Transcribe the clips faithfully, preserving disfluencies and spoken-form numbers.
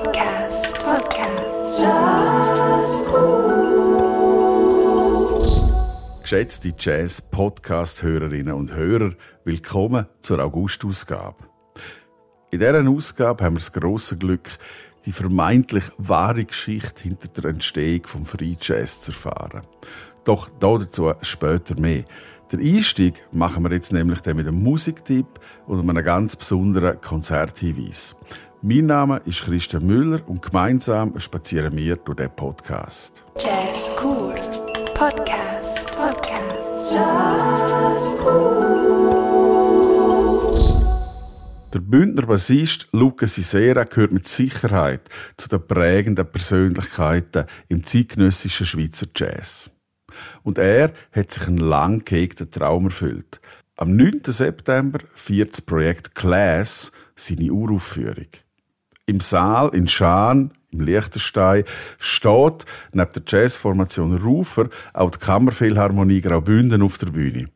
Podcast. Podcast. Jazzclub. Geschätzte Jazz-Podcast-Hörerinnen und Hörer, willkommen zur August-Ausgabe. In dieser Ausgabe haben wir das grosse Glück, die vermeintlich wahre Geschichte hinter der Entstehung des Free Jazz zu erfahren. Doch dazu später mehr. Den Einstieg machen wir jetzt nämlich mit einem Musiktipp und einem ganz besonderen Konzerthinweis. Mein Name ist Christian Müller und gemeinsam spazieren wir durch den Podcast. Jazz Cool Podcast. Podcast. Jazz Cool. Der Bündner Bassist Luca Sisera gehört mit Sicherheit zu den prägenden Persönlichkeiten im zeitgenössischen Schweizer Jazz. Und er hat sich einen lang gehegten Traum erfüllt. Am neunten September feiert das Projekt «Class» seine Uraufführung. Im Saal in Schaan, im Liechtenstein, steht neben der Jazzformation Rufer auch die Kammerphilharmonie Graubünden auf der Bühne.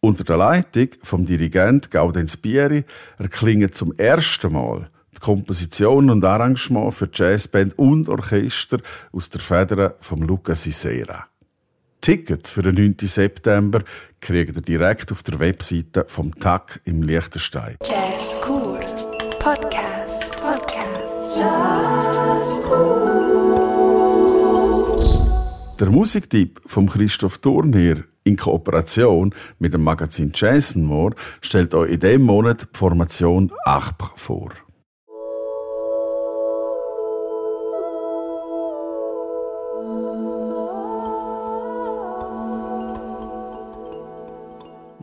Unter der Leitung vom Dirigent Gaudens Bieri erklingen zum ersten Mal die Komposition und Arrangement für Jazzband und Orchester aus der Feder von Luca Sisera. Ticket für den neunten September kriegt ihr direkt auf der Webseite vom T A C im Liechtenstein. Jazz Cool Podcast. Podcast. Jazz Cool. Der Musiktipp von Christoph Thurnier in Kooperation mit dem Magazin Jazz and More stellt euch in diesem Monat die Formation Arch vor.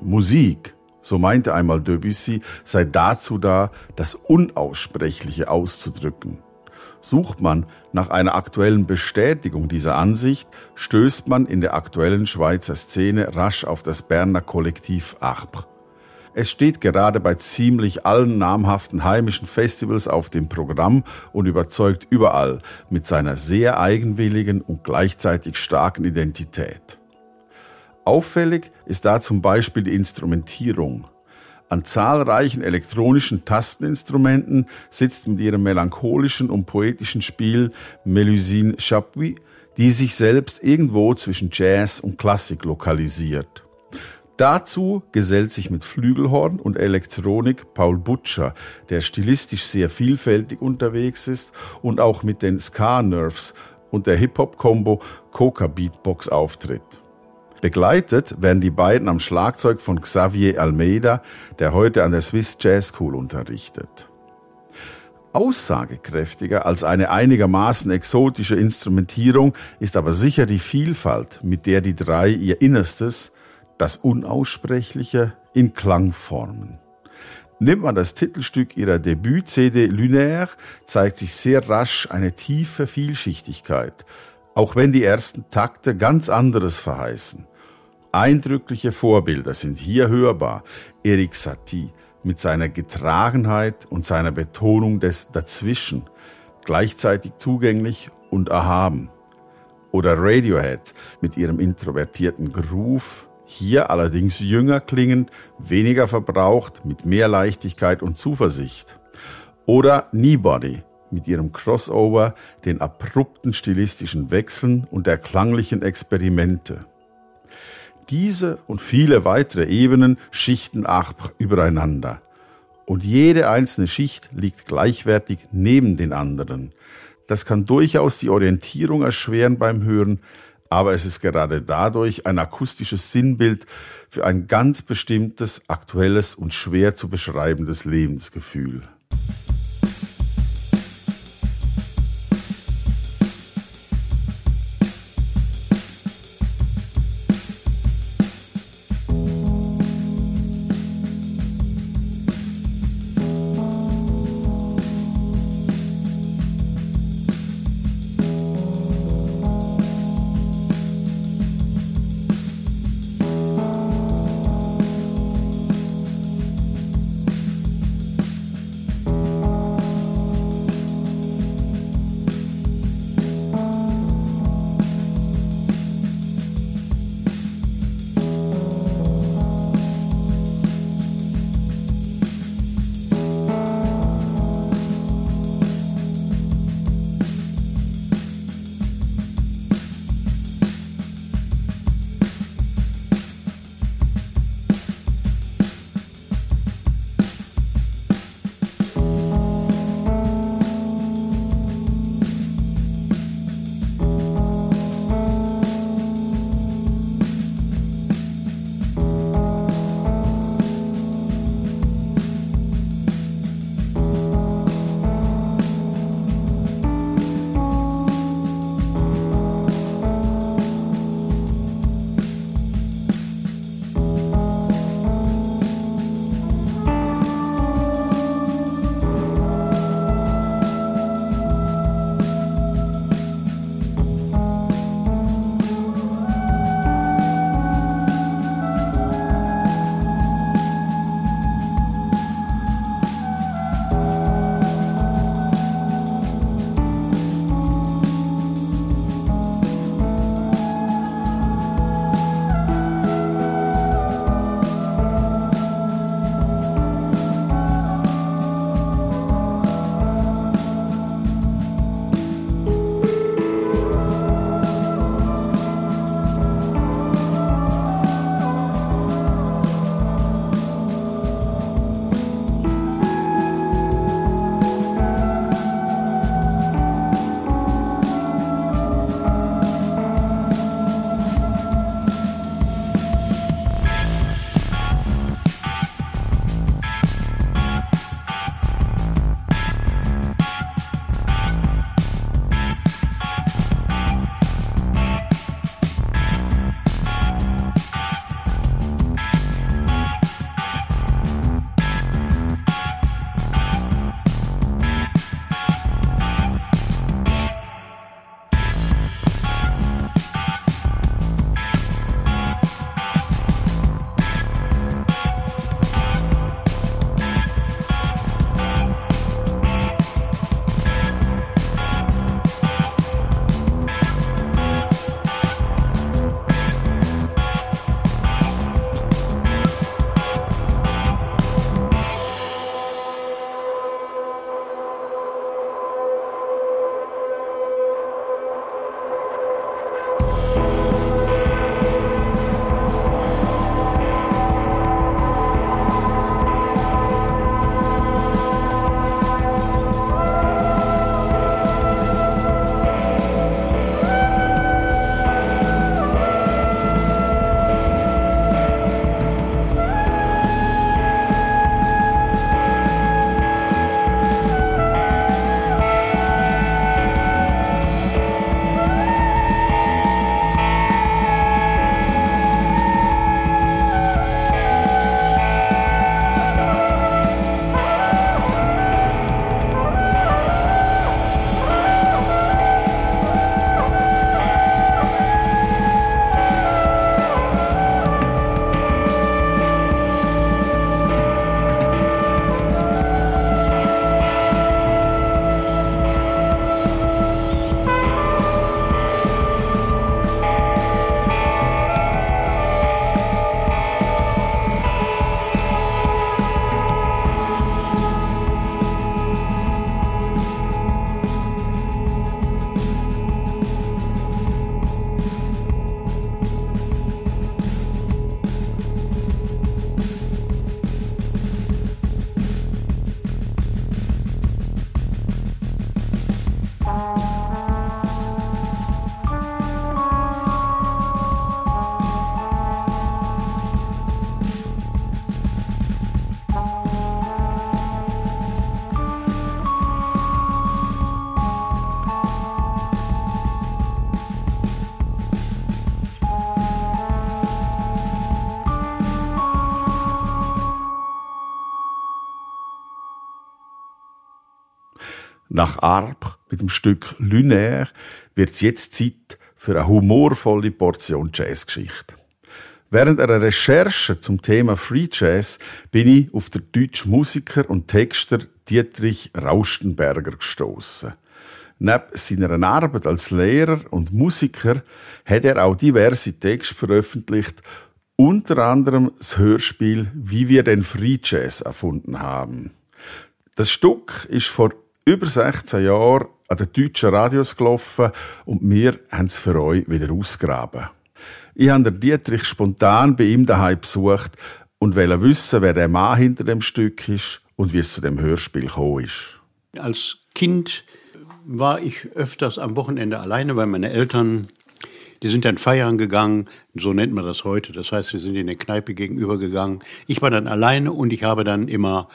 Musik, so meinte einmal Debussy, sei dazu da, das Unaussprechliche auszudrücken. Sucht man nach einer aktuellen Bestätigung dieser Ansicht, stößt man in der aktuellen Schweizer Szene rasch auf das Berner Kollektiv Arch. Es steht gerade bei ziemlich allen namhaften heimischen Festivals auf dem Programm und überzeugt überall mit seiner sehr eigenwilligen und gleichzeitig starken Identität. Auffällig ist da zum Beispiel die Instrumentierung. An zahlreichen elektronischen Tasteninstrumenten sitzt mit ihrem melancholischen und poetischen Spiel Melusine Chapuis, die sich selbst irgendwo zwischen Jazz und Klassik lokalisiert. Dazu gesellt sich mit Flügelhorn und Elektronik Paul Butcher, der stilistisch sehr vielfältig unterwegs ist und auch mit den Ska-Nerfs und der Hip-Hop-Kombo Coca-Beatbox auftritt. Begleitet werden die beiden am Schlagzeug von Xavier Almeida, der heute an der Swiss Jazz School unterrichtet. Aussagekräftiger als eine einigermaßen exotische Instrumentierung ist aber sicher die Vielfalt, mit der die drei ihr Innerstes, das Unaussprechliche, in Klang formen. Nimmt man das Titelstück ihrer Debüt-C D Lunaire, zeigt sich sehr rasch eine tiefe Vielschichtigkeit, auch wenn die ersten Takte ganz anderes verheißen. Eindrückliche Vorbilder sind hier hörbar. Eric Satie mit seiner Getragenheit und seiner Betonung des Dazwischen, gleichzeitig zugänglich und erhaben. Oder Radiohead mit ihrem introvertierten Groove, hier allerdings jünger klingend, weniger verbraucht, mit mehr Leichtigkeit und Zuversicht. Oder Kneebody mit ihrem Crossover, den abrupten stilistischen Wechseln und der klanglichen Experimente. Diese und viele weitere Ebenen schichten Arch übereinander. Und jede einzelne Schicht liegt gleichwertig neben den anderen. Das kann durchaus die Orientierung erschweren beim Hören, aber es ist gerade dadurch ein akustisches Sinnbild für ein ganz bestimmtes, aktuelles und schwer zu beschreibendes Lebensgefühl. Nach Arp mit dem Stück Lunaire wird es jetzt Zeit für eine humorvolle Portion Jazzgeschichte. Während einer Recherche zum Thema Free Jazz bin ich auf den deutschen Musiker und Texter Dietrich Rauschenberger gestossen. Neben seiner Arbeit als Lehrer und Musiker hat er auch diverse Texte veröffentlicht, unter anderem das Hörspiel «Wie wir den Free Jazz erfunden haben». Das Stück ist vor über sechzehn Jahren an den deutschen Radios gelaufen und wir haben es für euch wieder ausgegraben. Ich habe Dietrich spontan bei ihm daheim besucht und wollte wissen, wer der Mann hinter dem Stück ist und wie es zu dem Hörspiel gekommen ist. Als Kind war ich öfters am Wochenende alleine, weil meine Eltern, die sind dann feiern gegangen, so nennt man das heute. Das heißt, wir sind in eine Kneipe gegenüber gegangen. Ich war dann alleine und ich habe dann immer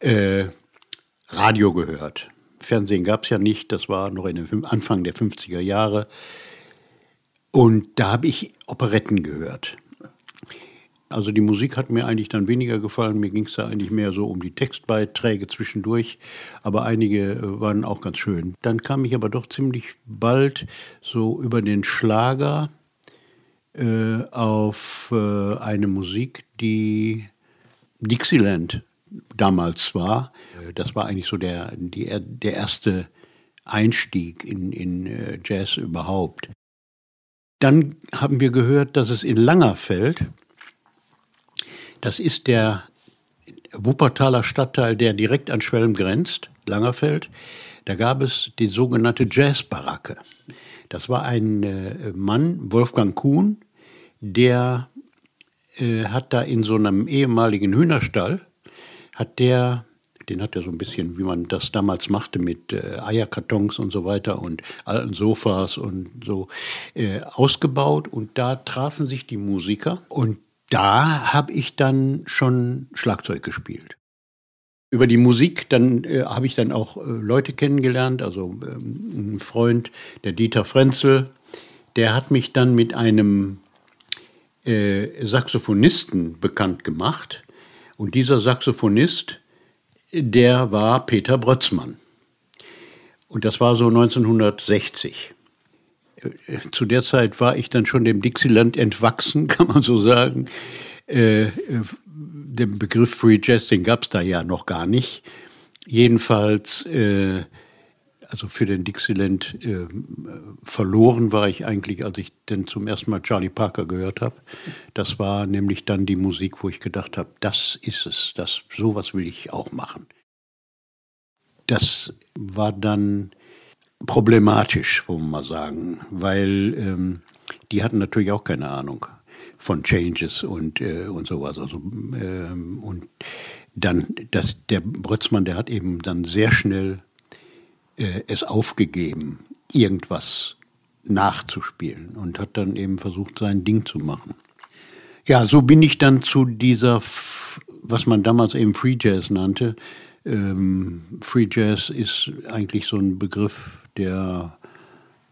äh, Radio gehört. Fernsehen gab es ja nicht, das war noch in den Anfang der fünfziger Jahre. Und da habe ich Operetten gehört. Also die Musik hat mir eigentlich dann weniger gefallen. Mir ging es da eigentlich mehr so um die Textbeiträge zwischendurch. Aber einige waren auch ganz schön. Dann kam ich aber doch ziemlich bald so über den Schlager äh, auf äh, eine Musik, die Dixieland damals war. Das war eigentlich so der, die, der erste Einstieg in, in Jazz überhaupt. Dann haben wir gehört, dass es in Langerfeld, das ist der Wuppertaler Stadtteil, der direkt an Schwelm grenzt, Langerfeld. Da gab es die sogenannte Jazzbaracke. Das war ein Mann, Wolfgang Kuhn, der äh, hat da in so einem ehemaligen Hühnerstall, hat der, den hat er so ein bisschen, wie man das damals machte, mit äh, Eierkartons und so weiter und alten Sofas und so äh, ausgebaut. Und da trafen sich die Musiker und da habe ich dann schon Schlagzeug gespielt. Über die Musik dann äh, habe ich dann auch äh, Leute kennengelernt, also ähm, ein Freund, der Dieter Frenzel, der hat mich dann mit einem äh, Saxophonisten bekannt gemacht. Und dieser Saxophonist, der war Peter Brötzmann. Und das war so neunzehnhundertsechzig. Zu der Zeit war ich dann schon dem Dixieland entwachsen, kann man so sagen. Äh, den Begriff Free Jazz, den gab es da ja noch gar nicht. Jedenfalls, äh, also für den Dixieland äh, verloren war ich eigentlich, als ich dann zum ersten Mal Charlie Parker gehört habe. Das war nämlich dann die Musik, wo ich gedacht habe, das ist es, das, sowas will ich auch machen. Das war dann problematisch, wollen wir mal sagen, weil ähm, die hatten natürlich auch keine Ahnung von Changes und, äh, und sowas. Also, ähm, und dann, das, der Brötzmann, der hat eben dann sehr schnell äh, es aufgegeben, irgendwas nachzuspielen und hat dann eben versucht, sein Ding zu machen. Ja, so bin ich dann zu dieser, was man damals eben Free Jazz nannte. Ähm, Free Jazz ist eigentlich so ein Begriff, der,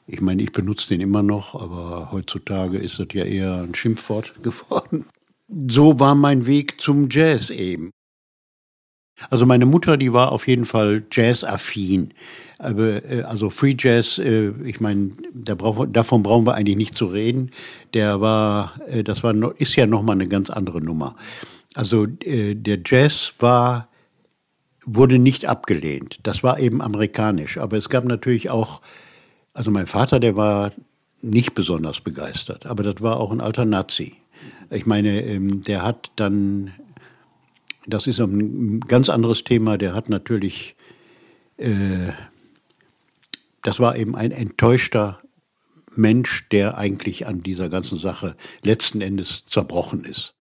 ich meine, ich benutze den immer noch, aber heutzutage ist das ja eher ein Schimpfwort geworden. So war mein Weg zum Jazz eben. Also meine Mutter, die war auf jeden Fall jazzaffin. Aber, also Free Jazz, ich meine, da brauch, davon brauchen wir eigentlich nicht zu reden. Der war, das war, ist ja nochmal eine ganz andere Nummer. Also der Jazz war... wurde nicht abgelehnt. Das war eben amerikanisch. Aber es gab natürlich auch, also mein Vater, der war nicht besonders begeistert, aber das war auch ein alter Nazi. Ich meine, der hat dann, das ist ein ganz anderes Thema, der hat natürlich, äh, das war eben ein enttäuschter Mensch, der eigentlich an dieser ganzen Sache letzten Endes zerbrochen ist.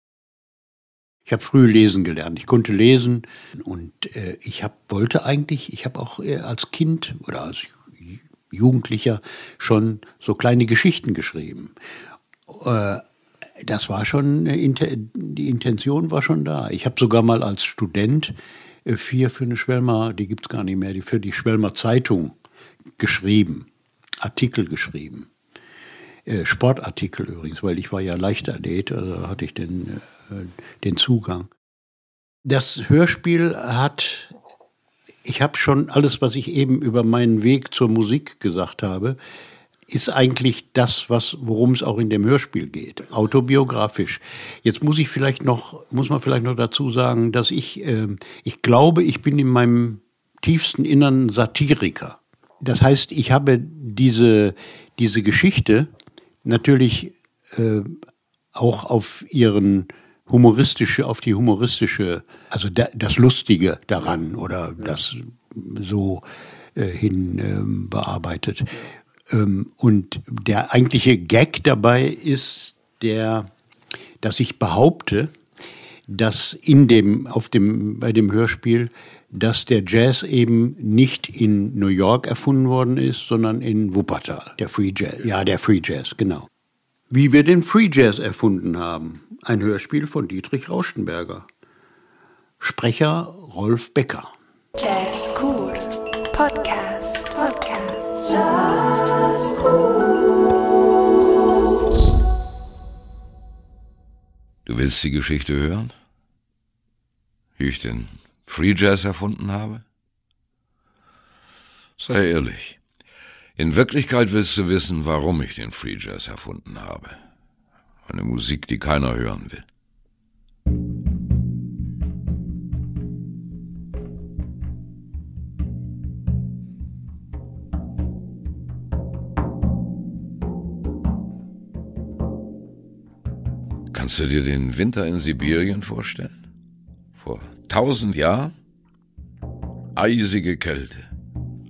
Ich habe früh lesen gelernt. Ich konnte lesen und äh, ich hab, wollte eigentlich, ich habe auch äh, als Kind oder als Jugendlicher schon so kleine Geschichten geschrieben. Äh, das war schon, die Intention war schon da. Ich habe sogar mal als Student äh, vier für eine Schwelmer, die gibt es gar nicht mehr, die für die Schwelmer Zeitung geschrieben, Artikel geschrieben. Äh, Sportartikel übrigens, weil ich war ja Leichtathlet, also hatte ich den... Äh, den Zugang. Das Hörspiel hat ich habe schon alles, was ich eben über meinen Weg zur Musik gesagt habe, ist eigentlich das, was, worum es auch in dem Hörspiel geht, autobiografisch. Jetzt muss ich vielleicht noch, muss man vielleicht noch dazu sagen, dass ich, äh, ich glaube, ich bin in meinem tiefsten Innern Satiriker. Das heißt, ich habe diese, diese Geschichte natürlich äh, auch auf ihren humoristische, auf die humoristische, also da, das Lustige daran oder das so äh, hin äh, bearbeitet. Und der eigentliche Gag dabei ist der, dass ich behaupte, dass in dem, auf dem, bei dem Hörspiel, dass der Jazz eben nicht in New York erfunden worden ist, sondern in Wuppertal. Der Free Jazz. Ja, der Free Jazz, genau. Wie wir den Free Jazz erfunden haben. Ein Hörspiel von Dietrich Rauschenberger. Sprecher Rolf Becker. Jazz cool. Podcast. Podcast. Ja. Du willst die Geschichte hören? Wie ich den Free Jazz erfunden habe? Sei ehrlich. In Wirklichkeit willst du wissen, warum ich den Free Jazz erfunden habe. Eine Musik, die keiner hören will. Kannst du dir den Winter in Sibirien vorstellen? Vor tausend Jahren? Eisige Kälte.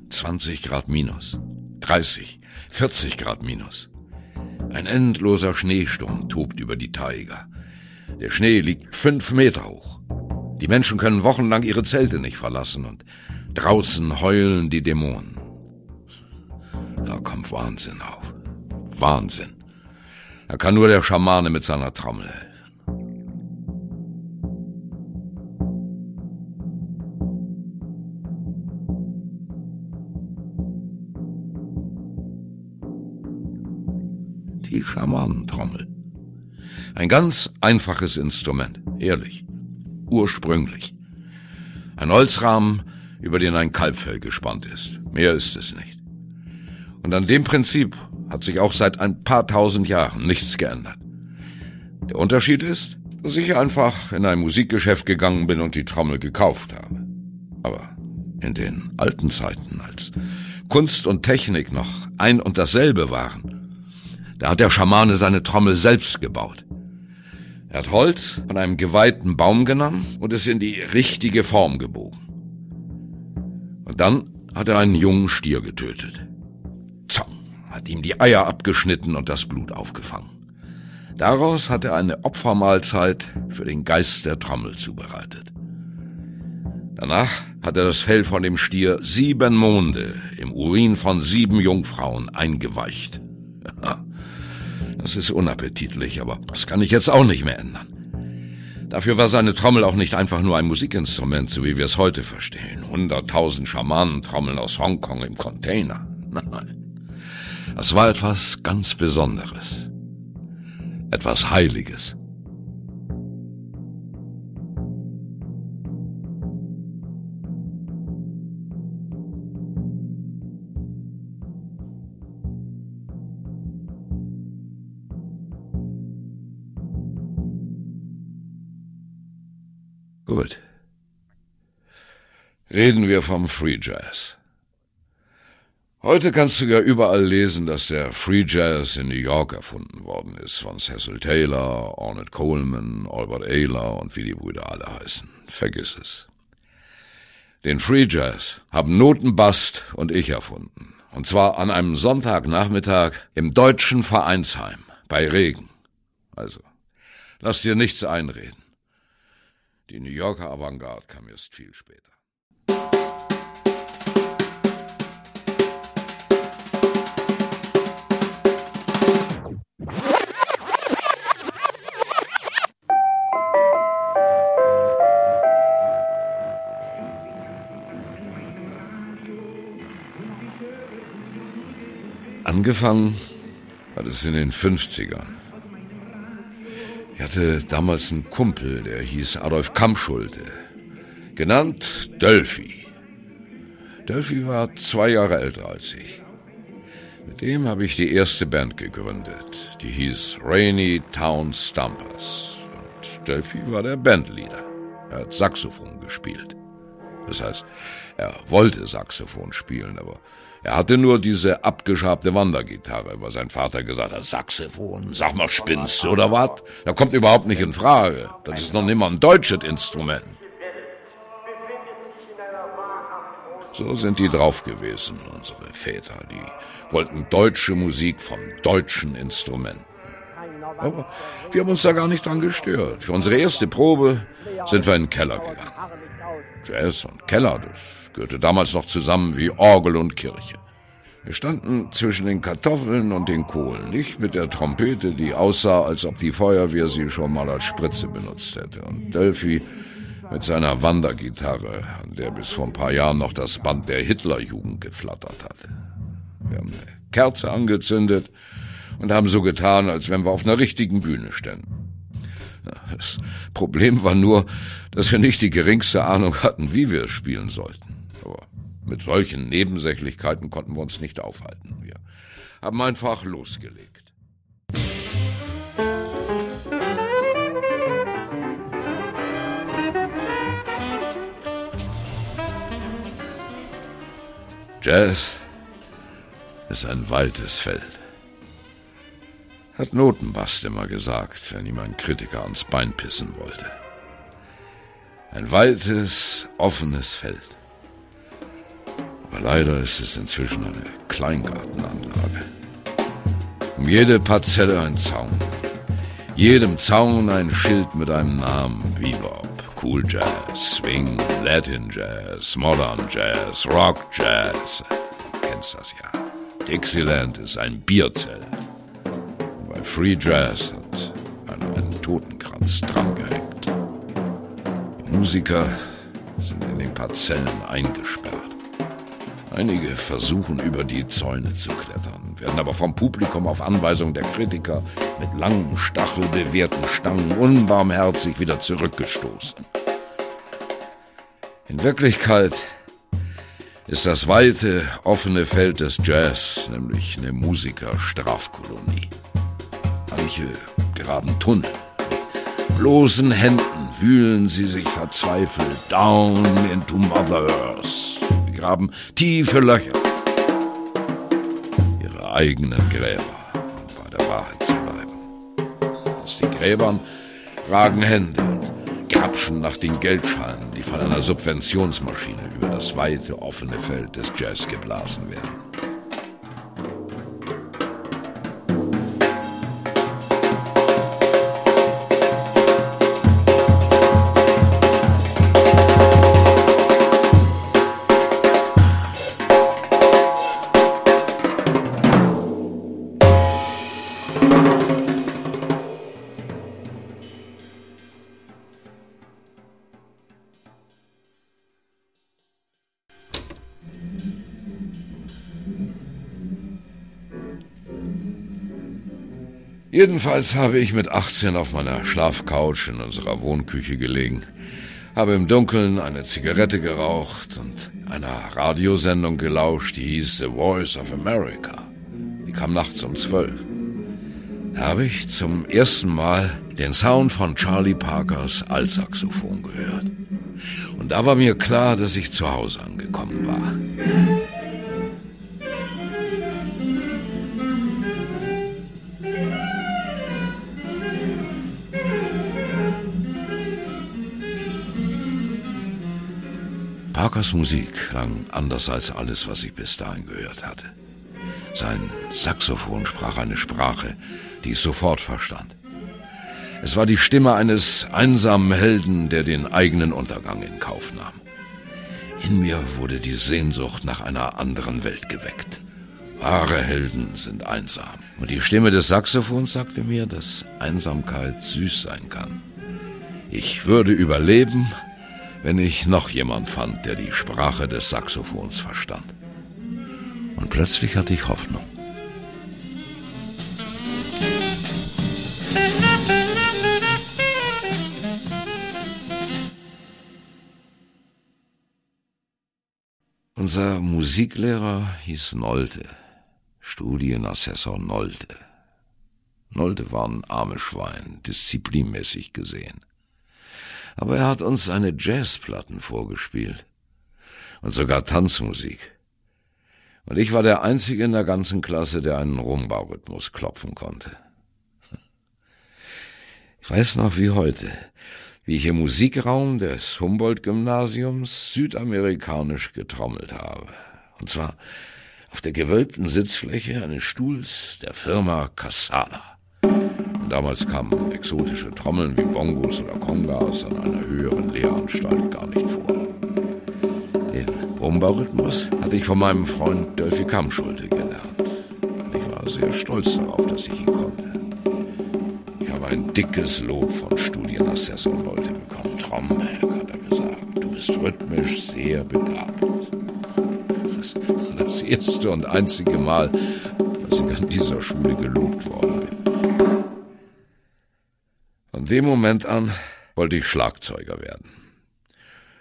zwanzig Grad minus. dreißig, vierzig Grad minus. Ein endloser Schneesturm tobt über die Taiga. Der Schnee liegt fünf Meter hoch. Die Menschen können wochenlang ihre Zelte nicht verlassen und draußen heulen die Dämonen. Da kommt Wahnsinn auf. Wahnsinn. Da kann nur der Schamane mit seiner Trommel helfen. Die Schamanentrommel. Ein ganz einfaches Instrument, ehrlich, ursprünglich. Ein Holzrahmen, über den ein Kalbfell gespannt ist. Mehr ist es nicht. Und an dem Prinzip hat sich auch seit ein paar tausend Jahren nichts geändert. Der Unterschied ist, dass ich einfach in ein Musikgeschäft gegangen bin und die Trommel gekauft habe. Aber in den alten Zeiten, als Kunst und Technik noch ein und dasselbe waren, da hat der Schamane seine Trommel selbst gebaut. Er hat Holz von einem geweihten Baum genommen und es in die richtige Form gebogen. Und dann hat er einen jungen Stier getötet. Zong! Hat ihm die Eier abgeschnitten und das Blut aufgefangen. Daraus hat er eine Opfermahlzeit für den Geist der Trommel zubereitet. Danach hat er das Fell von dem Stier sieben Monde im Urin von sieben Jungfrauen eingeweicht. Das ist unappetitlich, aber das kann ich jetzt auch nicht mehr ändern. Dafür war seine Trommel auch nicht einfach nur ein Musikinstrument, so wie wir es heute verstehen. Hunderttausend Schamanentrommeln aus Hongkong im Container. Nein. Das war etwas ganz Besonderes, etwas Heiliges. Gut. Reden wir vom Free Jazz. Heute kannst du ja überall lesen, dass der Free Jazz in New York erfunden worden ist, von Cecil Taylor, Ornett Coleman, Albert Ayler und wie die Brüder alle heißen. Vergiss es. Den Free Jazz haben Notenbast und ich erfunden. Und zwar an einem Sonntagnachmittag im Deutschen Vereinsheim, bei Regen. Also, lass dir nichts einreden. Die New Yorker Avantgarde kam erst viel später. Angefangen hat es in den fünfzigern. Ich hatte damals einen Kumpel, der hieß Adolf Kammschulte, genannt Dölfi. Delphi war zwei Jahre älter als ich. Mit dem habe ich die erste Band gegründet. Die hieß Rainy Town Stompers. Und Delphi war der Bandleader. Er hat Saxophon gespielt. Das heißt, er wollte Saxophon spielen, aber er hatte nur diese abgeschabte Wandergitarre, weil sein Vater gesagt hat, Saxophon, sag mal, spinnst du oder was? Da kommt überhaupt nicht in Frage. Das ist noch nicht mal ein deutsches Instrument. So sind die drauf gewesen, unsere Väter. Die wollten deutsche Musik von deutschen Instrumenten. Aber wir haben uns da gar nicht dran gestört. Für unsere erste Probe sind wir in den Keller gegangen. Jazz und Keller, das gehörte damals noch zusammen wie Orgel und Kirche. Wir standen zwischen den Kartoffeln und den Kohlen, ich mit der Trompete, die aussah, als ob die Feuerwehr sie schon mal als Spritze benutzt hätte. Und Delphi mit seiner Wandergitarre, an der bis vor ein paar Jahren noch das Band der Hitlerjugend geflattert hatte. Wir haben eine Kerze angezündet und haben so getan, als wenn wir auf einer richtigen Bühne ständen. Das Problem war nur, dass wir nicht die geringste Ahnung hatten, wie wir spielen sollten. Aber mit solchen Nebensächlichkeiten konnten wir uns nicht aufhalten. Wir haben einfach losgelegt. Jazz ist ein weites Feld. Hat Notenbast immer gesagt, wenn ihm ein Kritiker ans Bein pissen wollte. Ein weites, offenes Feld. Aber leider ist es inzwischen eine Kleingartenanlage. Um jede Parzelle ein Zaun. Jedem Zaun ein Schild mit einem Namen. Bebop, Cool Jazz, Swing, Latin Jazz, Modern Jazz, Rock Jazz. Du kennst das ja. Dixieland ist ein Bierzelt. Free Jazz hat einer einen Totenkranz drangehängt. Die Musiker sind in den Parzellen eingesperrt. Einige versuchen, über die Zäune zu klettern, werden aber vom Publikum auf Anweisung der Kritiker mit langen, stachelbewehrten Stangen unbarmherzig wieder zurückgestoßen. In Wirklichkeit ist das weite, offene Feld des Jazz nämlich eine Musikerstrafkolonie. Manche graben Tunnel. Mit bloßen Händen wühlen sie sich verzweifelt down into Mother Earth. Sie graben tiefe Löcher. Ihre eigenen Gräber, um bei der Wahrheit zu bleiben. Aus den Gräbern ragen Hände und grapschen nach den Geldscheinen, die von einer Subventionsmaschine über das weite, offene Feld des Jazz geblasen werden. Jedenfalls habe ich mit achtzehn auf meiner Schlafcouch in unserer Wohnküche gelegen, habe im Dunkeln eine Zigarette geraucht und einer Radiosendung gelauscht, die hieß The Voice of America. Die kam nachts um zwölf. Da habe ich zum ersten Mal den Sound von Charlie Parkers Altsaxophon gehört. Und da war mir klar, dass ich zu Hause angekommen war. Parkers Musik klang anders als alles, was ich bis dahin gehört hatte. Sein Saxophon sprach eine Sprache, die ich sofort verstand. Es war die Stimme eines einsamen Helden, der den eigenen Untergang in Kauf nahm. In mir wurde die Sehnsucht nach einer anderen Welt geweckt. Wahre Helden sind einsam. Und die Stimme des Saxophons sagte mir, dass Einsamkeit süß sein kann. Ich würde überleben, wenn ich noch jemand fand, der die Sprache des Saxophons verstand. Und plötzlich hatte ich Hoffnung. Unser Musiklehrer hieß Nolte, Studienassessor Nolte. Nolte war ein armes Schwein, disziplinmäßig gesehen. Aber er hat uns seine Jazzplatten vorgespielt und sogar Tanzmusik. Und ich war der Einzige in der ganzen Klasse, der einen Rumba-Rhythmus klopfen konnte. Ich weiß noch wie heute, wie ich im Musikraum des Humboldt-Gymnasiums südamerikanisch getrommelt habe. Und zwar auf der gewölbten Sitzfläche eines Stuhls der Firma Casala. Und damals kamen exotische Trommeln wie Bongos oder Congas an einer höheren Lehranstalt gar nicht vor. Den Rumba-Rhythmus hatte ich von meinem Freund Dölfi Kammschulte gelernt. Und ich war sehr stolz darauf, dass ich ihn konnte. Ich habe ein dickes Lob von Studienassessor Nolte bekommen. Trommelwerk, hat er gesagt, du bist rhythmisch sehr begabt. Das war das erste und einzige Mal, dass ich an dieser Schule gelobt worden bin. Von dem Moment an wollte ich Schlagzeuger werden.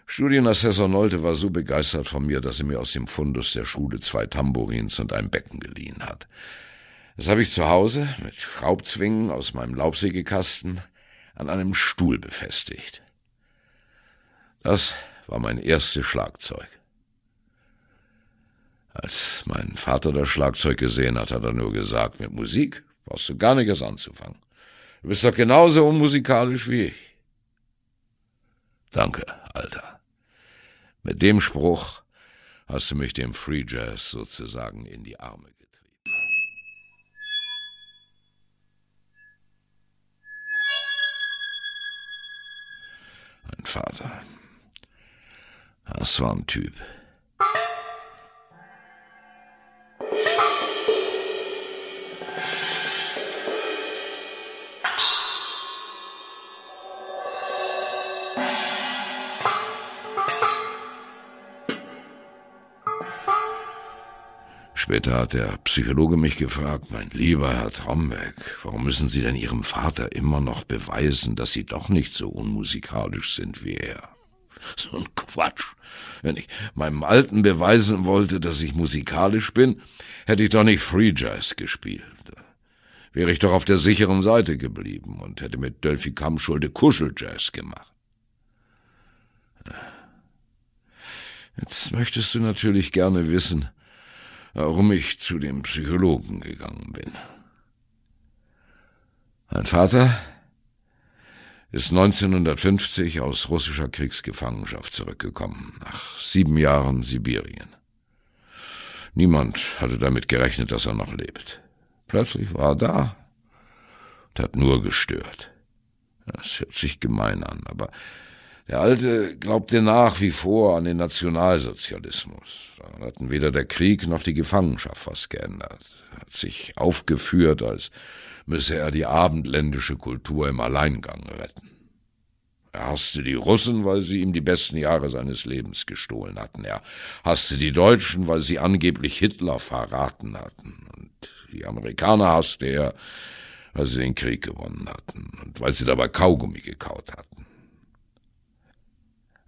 Studienassessor Nolte war so begeistert von mir, dass er mir aus dem Fundus der Schule zwei Tambourins und ein Becken geliehen hat. Das habe ich zu Hause mit Schraubzwingen aus meinem Laubsägekasten an einem Stuhl befestigt. Das war mein erstes Schlagzeug. Als mein Vater das Schlagzeug gesehen hat, hat er nur gesagt, mit Musik brauchst du gar nicht erst anzufangen. Du bist doch genauso unmusikalisch wie ich. Danke, Alter. Mit dem Spruch hast du mich dem Free Jazz sozusagen in die Arme getrieben. Mein Vater. Das war ein Typ. Später hat der Psychologe mich gefragt, mein lieber Herr Trombeck, warum müssen Sie denn Ihrem Vater immer noch beweisen, dass Sie doch nicht so unmusikalisch sind wie er? So ein Quatsch. Wenn ich meinem Alten beweisen wollte, dass ich musikalisch bin, hätte ich doch nicht Free Jazz gespielt. Wäre ich doch auf der sicheren Seite geblieben und hätte mit Dölfi Kammschulte Kuscheljazz gemacht. Jetzt möchtest du natürlich gerne wissen, warum ich zu dem Psychologen gegangen bin. Mein Vater ist neunzehnhundertfünfzig aus russischer Kriegsgefangenschaft zurückgekommen, nach sieben Jahren Sibirien. Niemand hatte damit gerechnet, dass er noch lebt. Plötzlich war er da und hat nur gestört. Das hört sich gemein an, aber der Alte glaubte nach wie vor an den Nationalsozialismus. Daran hatten weder der Krieg noch die Gefangenschaft was geändert. Er hat sich aufgeführt, als müsse er die abendländische Kultur im Alleingang retten. Er hasste die Russen, weil sie ihm die besten Jahre seines Lebens gestohlen hatten. Er hasste die Deutschen, weil sie angeblich Hitler verraten hatten. Und die Amerikaner hasste er, weil sie den Krieg gewonnen hatten und weil sie dabei Kaugummi gekaut hatten.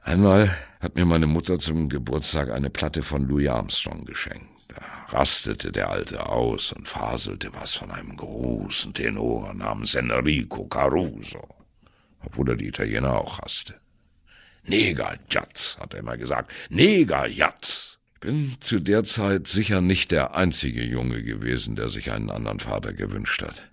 Einmal hat mir meine Mutter zum Geburtstag eine Platte von Louis Armstrong geschenkt. Da rastete der Alte aus und faselte was von einem großen Tenor namens Enrico Caruso, obwohl er die Italiener auch hasste. Negerjatz, hat er immer gesagt, Negerjatz. Ich bin zu der Zeit sicher nicht der einzige Junge gewesen, der sich einen anderen Vater gewünscht hat.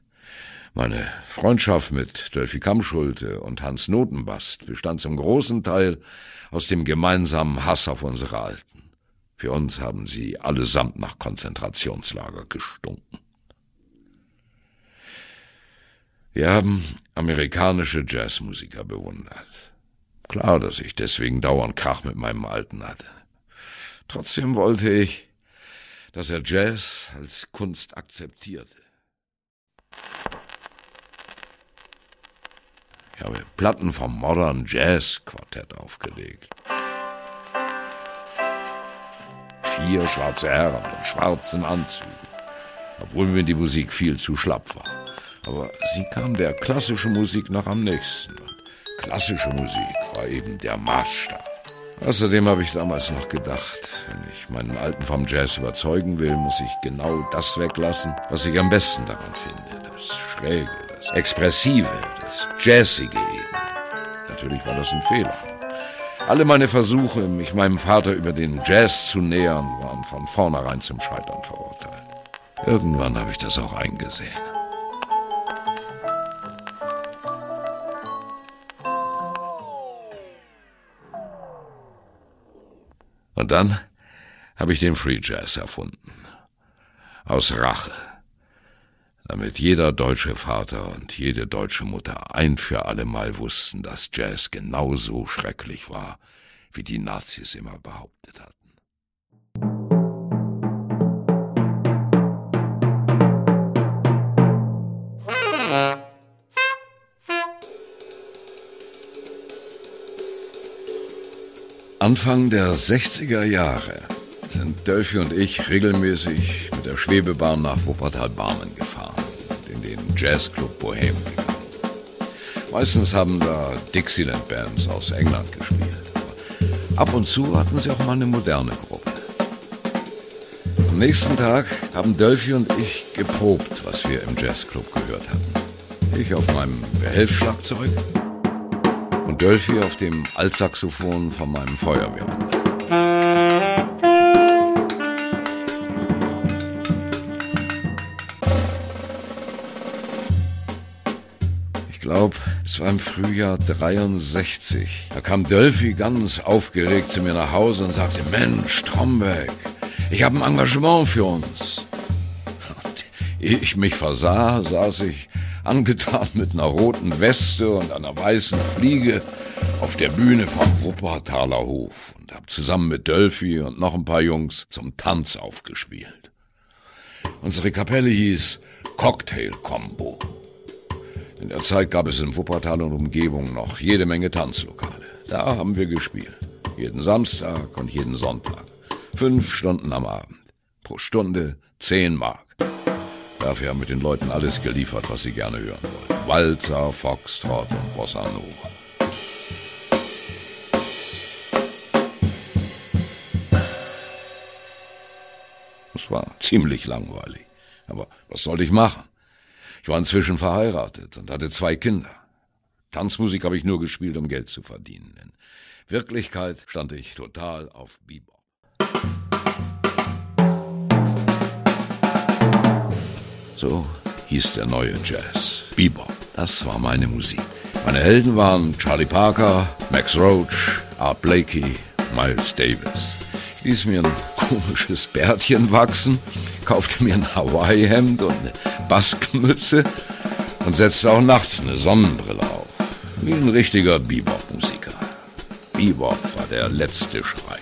Meine Freundschaft mit Dölfi Kammschulte und Hans Notenbast bestand zum großen Teil aus dem gemeinsamen Hass auf unsere Alten. Für uns haben sie allesamt nach Konzentrationslager gestunken. Wir haben amerikanische Jazzmusiker bewundert. Klar, dass ich deswegen dauernd Krach mit meinem Alten hatte. Trotzdem wollte ich, dass er Jazz als Kunst akzeptierte. Ich habe Platten vom Modern Jazz Quartett aufgelegt. Vier schwarze Herren in schwarzen Anzügen, obwohl mir die Musik viel zu schlapp war. Aber sie kam der klassischen Musik noch am nächsten. Und klassische Musik war eben der Maßstab. Außerdem habe ich damals noch gedacht, wenn ich meinen Alten vom Jazz überzeugen will, muss ich genau das weglassen, was ich am besten daran finde. Das Schräge, das Expressive, das Jazzige eben. Natürlich war das ein Fehler. Alle meine Versuche, mich meinem Vater über den Jazz zu nähern, waren von vornherein zum Scheitern verurteilt. Irgendwann habe ich das auch eingesehen. Und dann habe ich den Free Jazz erfunden. Aus Rache. Damit jeder deutsche Vater und jede deutsche Mutter ein für allemal wussten, dass Jazz genauso schrecklich war, wie die Nazis immer behauptet hatten. Anfang der sechziger Jahre sind Delphi und ich regelmäßig mit der Schwebebahn nach Wuppertal-Barmen gefahren und in den Jazzclub Bohem gegangen. Meistens haben da Dixieland-Bands aus England gespielt, aber ab und zu hatten sie auch mal eine moderne Gruppe. Am nächsten Tag haben Delphi und ich geprobt, was wir im Jazzclub gehört hatten. Ich auf meinem Behelfsschlagzeug und Delphi auf dem Altsaxophon von meinem Feuerwehrmann. Ich glaube, es war im Frühjahr dreiundsechzig. Da kam Delphi ganz aufgeregt zu mir nach Hause und sagte: Mensch, Strombeck, ich habe ein Engagement für uns. Und ehe ich mich versah, saß ich angetan mit einer roten Weste und einer weißen Fliege auf der Bühne vom Wuppertaler Hof und habe zusammen mit Delphi und noch ein paar Jungs zum Tanz aufgespielt. Unsere Kapelle hieß Cocktail Combo. In der Zeit gab es in Wuppertal und Umgebung noch jede Menge Tanzlokale. Da haben wir gespielt. Jeden Samstag und jeden Sonntag. Fünf Stunden am Abend. Pro Stunde zehn Mark. Dafür haben wir den Leuten alles geliefert, was sie gerne hören wollten. Walzer, Foxtrot und Bossa Nova. Es war ziemlich langweilig. Aber was sollte ich machen? Ich war inzwischen verheiratet und hatte zwei Kinder. Tanzmusik habe ich nur gespielt, um Geld zu verdienen. In Wirklichkeit stand ich total auf Bebop. So hieß der neue Jazz. Bebop, das war meine Musik. Meine Helden waren Charlie Parker, Max Roach, Art Blakey, Miles Davis. Ich ließ mir ein komisches Bärtchen wachsen, kaufte mir ein Hawaii-Hemd und eine Baskenmütze und setzte auch nachts eine Sonnenbrille auf. Wie ein richtiger Bebop-Musiker. Bebop war der letzte Schrei.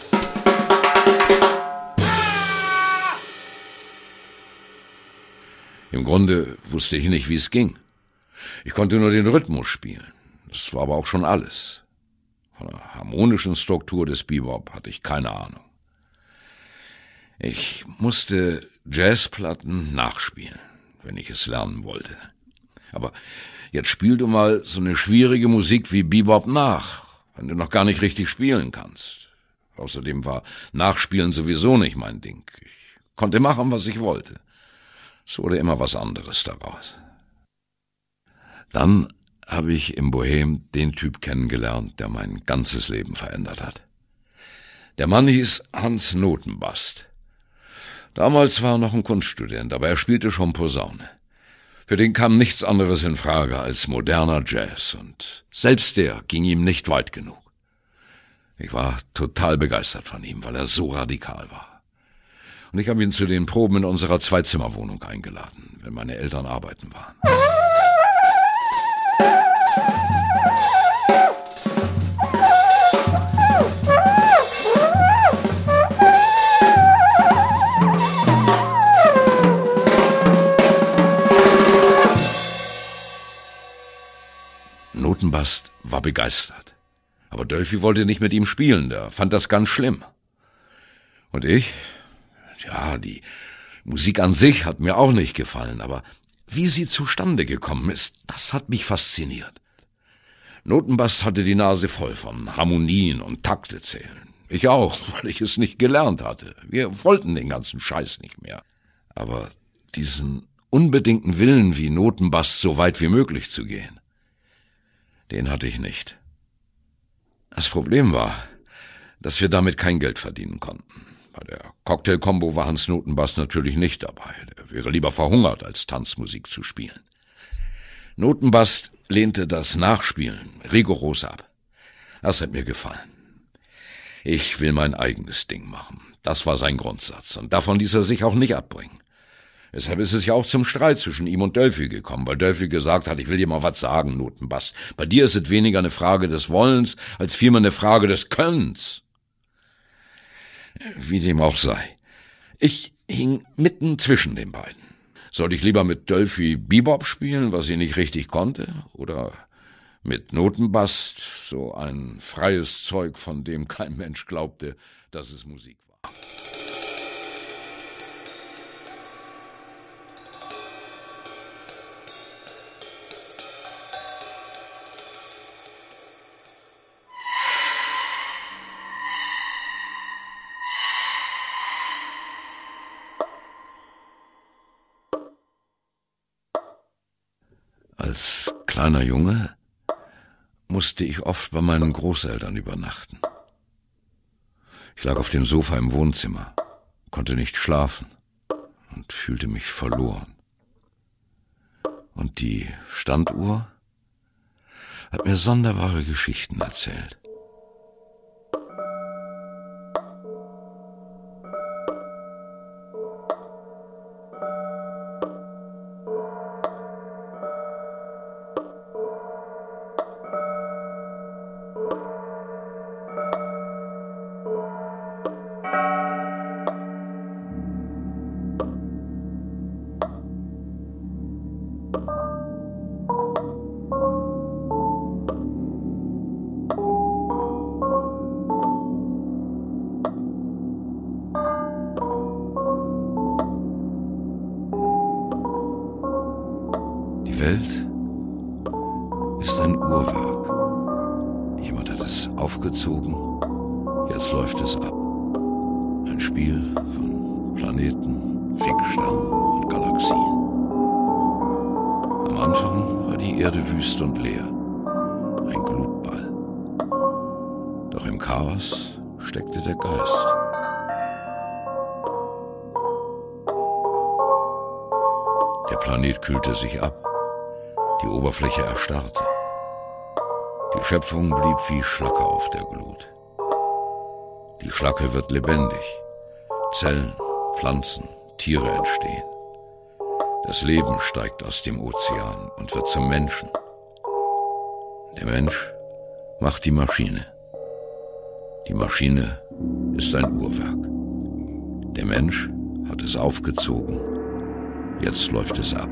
Im Grunde wusste ich nicht, wie es ging. Ich konnte nur den Rhythmus spielen. Das war aber auch schon alles. Von der harmonischen Struktur des Bebop hatte ich keine Ahnung. Ich musste Jazzplatten nachspielen, wenn ich es lernen wollte. Aber jetzt spiel du mal so eine schwierige Musik wie Bebop nach, wenn du noch gar nicht richtig spielen kannst. Außerdem war Nachspielen sowieso nicht mein Ding. Ich konnte machen, was ich wollte. Es wurde immer was anderes daraus. Dann habe ich im Bohem den Typ kennengelernt, der mein ganzes Leben verändert hat. Der Mann hieß Hans Notenbast. Damals war er noch ein Kunststudent, aber er spielte schon Posaune. Für den kam nichts anderes in Frage als moderner Jazz, und selbst der ging ihm nicht weit genug. Ich war total begeistert von ihm, weil er so radikal war. Und ich habe ihn zu den Proben in unserer Zwei-Zimmer-Wohnung eingeladen, wenn meine Eltern arbeiten waren. Notenbast war begeistert. Aber Delphi wollte nicht mit ihm spielen, der fand das ganz schlimm. Und ich... Ja, die Musik an sich hat mir auch nicht gefallen, aber wie sie zustande gekommen ist, das hat mich fasziniert. Notenbast hatte die Nase voll von Harmonien und Taktezählen. Ich auch, weil ich es nicht gelernt hatte. Wir wollten den ganzen Scheiß nicht mehr. Aber diesen unbedingten Willen, wie Notenbast so weit wie möglich zu gehen, den hatte ich nicht. Das Problem war, dass wir damit kein Geld verdienen konnten. Bei der Cocktail-Kombo war Hans Notenbast natürlich nicht dabei. Der wäre lieber verhungert, als Tanzmusik zu spielen. Notenbast lehnte das Nachspielen rigoros ab. Das hat mir gefallen. Ich will mein eigenes Ding machen. Das war sein Grundsatz und davon ließ er sich auch nicht abbringen. Deshalb ist es ja auch zum Streit zwischen ihm und Dölfi gekommen, weil Dölfi gesagt hat, ich will dir mal was sagen, Notenbast. Bei dir ist es weniger eine Frage des Wollens, als vielmehr eine Frage des Könnens. Wie dem auch sei. Ich hing mitten zwischen den beiden. Sollte ich lieber mit Dölfi Bebop spielen, was sie nicht richtig konnte, oder mit Notenbast, so ein freies Zeug, von dem kein Mensch glaubte, dass es Musik war. Als kleiner Junge musste ich oft bei meinen Großeltern übernachten. Ich lag auf dem Sofa im Wohnzimmer, konnte nicht schlafen und fühlte mich verloren. Und die Standuhr hat mir sonderbare Geschichten erzählt. Erstarrte. Die Schöpfung blieb wie Schlacke auf der Glut. Die Schlacke wird lebendig. Zellen, Pflanzen, Tiere entstehen. Das Leben steigt aus dem Ozean und wird zum Menschen. Der Mensch macht die Maschine. Die Maschine ist ein Uhrwerk. Der Mensch hat es aufgezogen. Jetzt läuft es ab.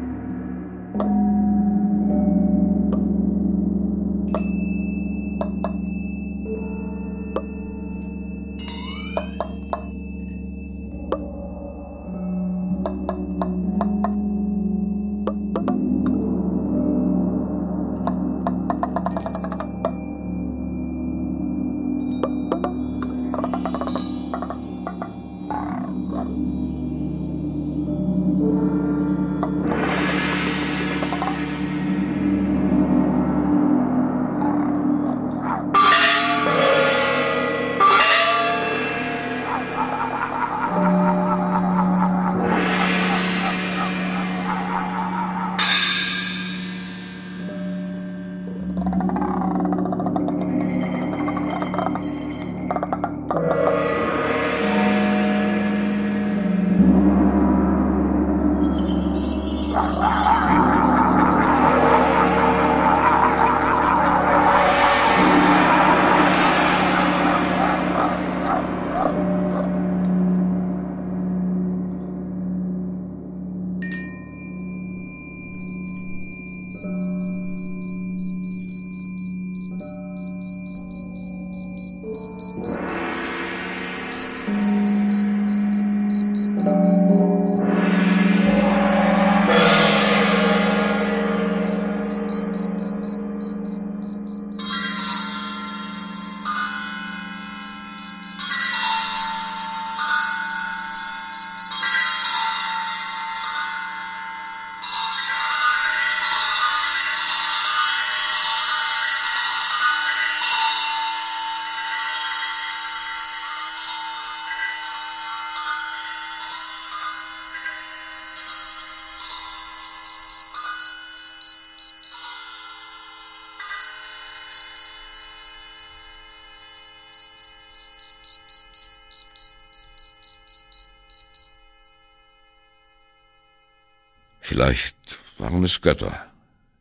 Vielleicht waren es Götter,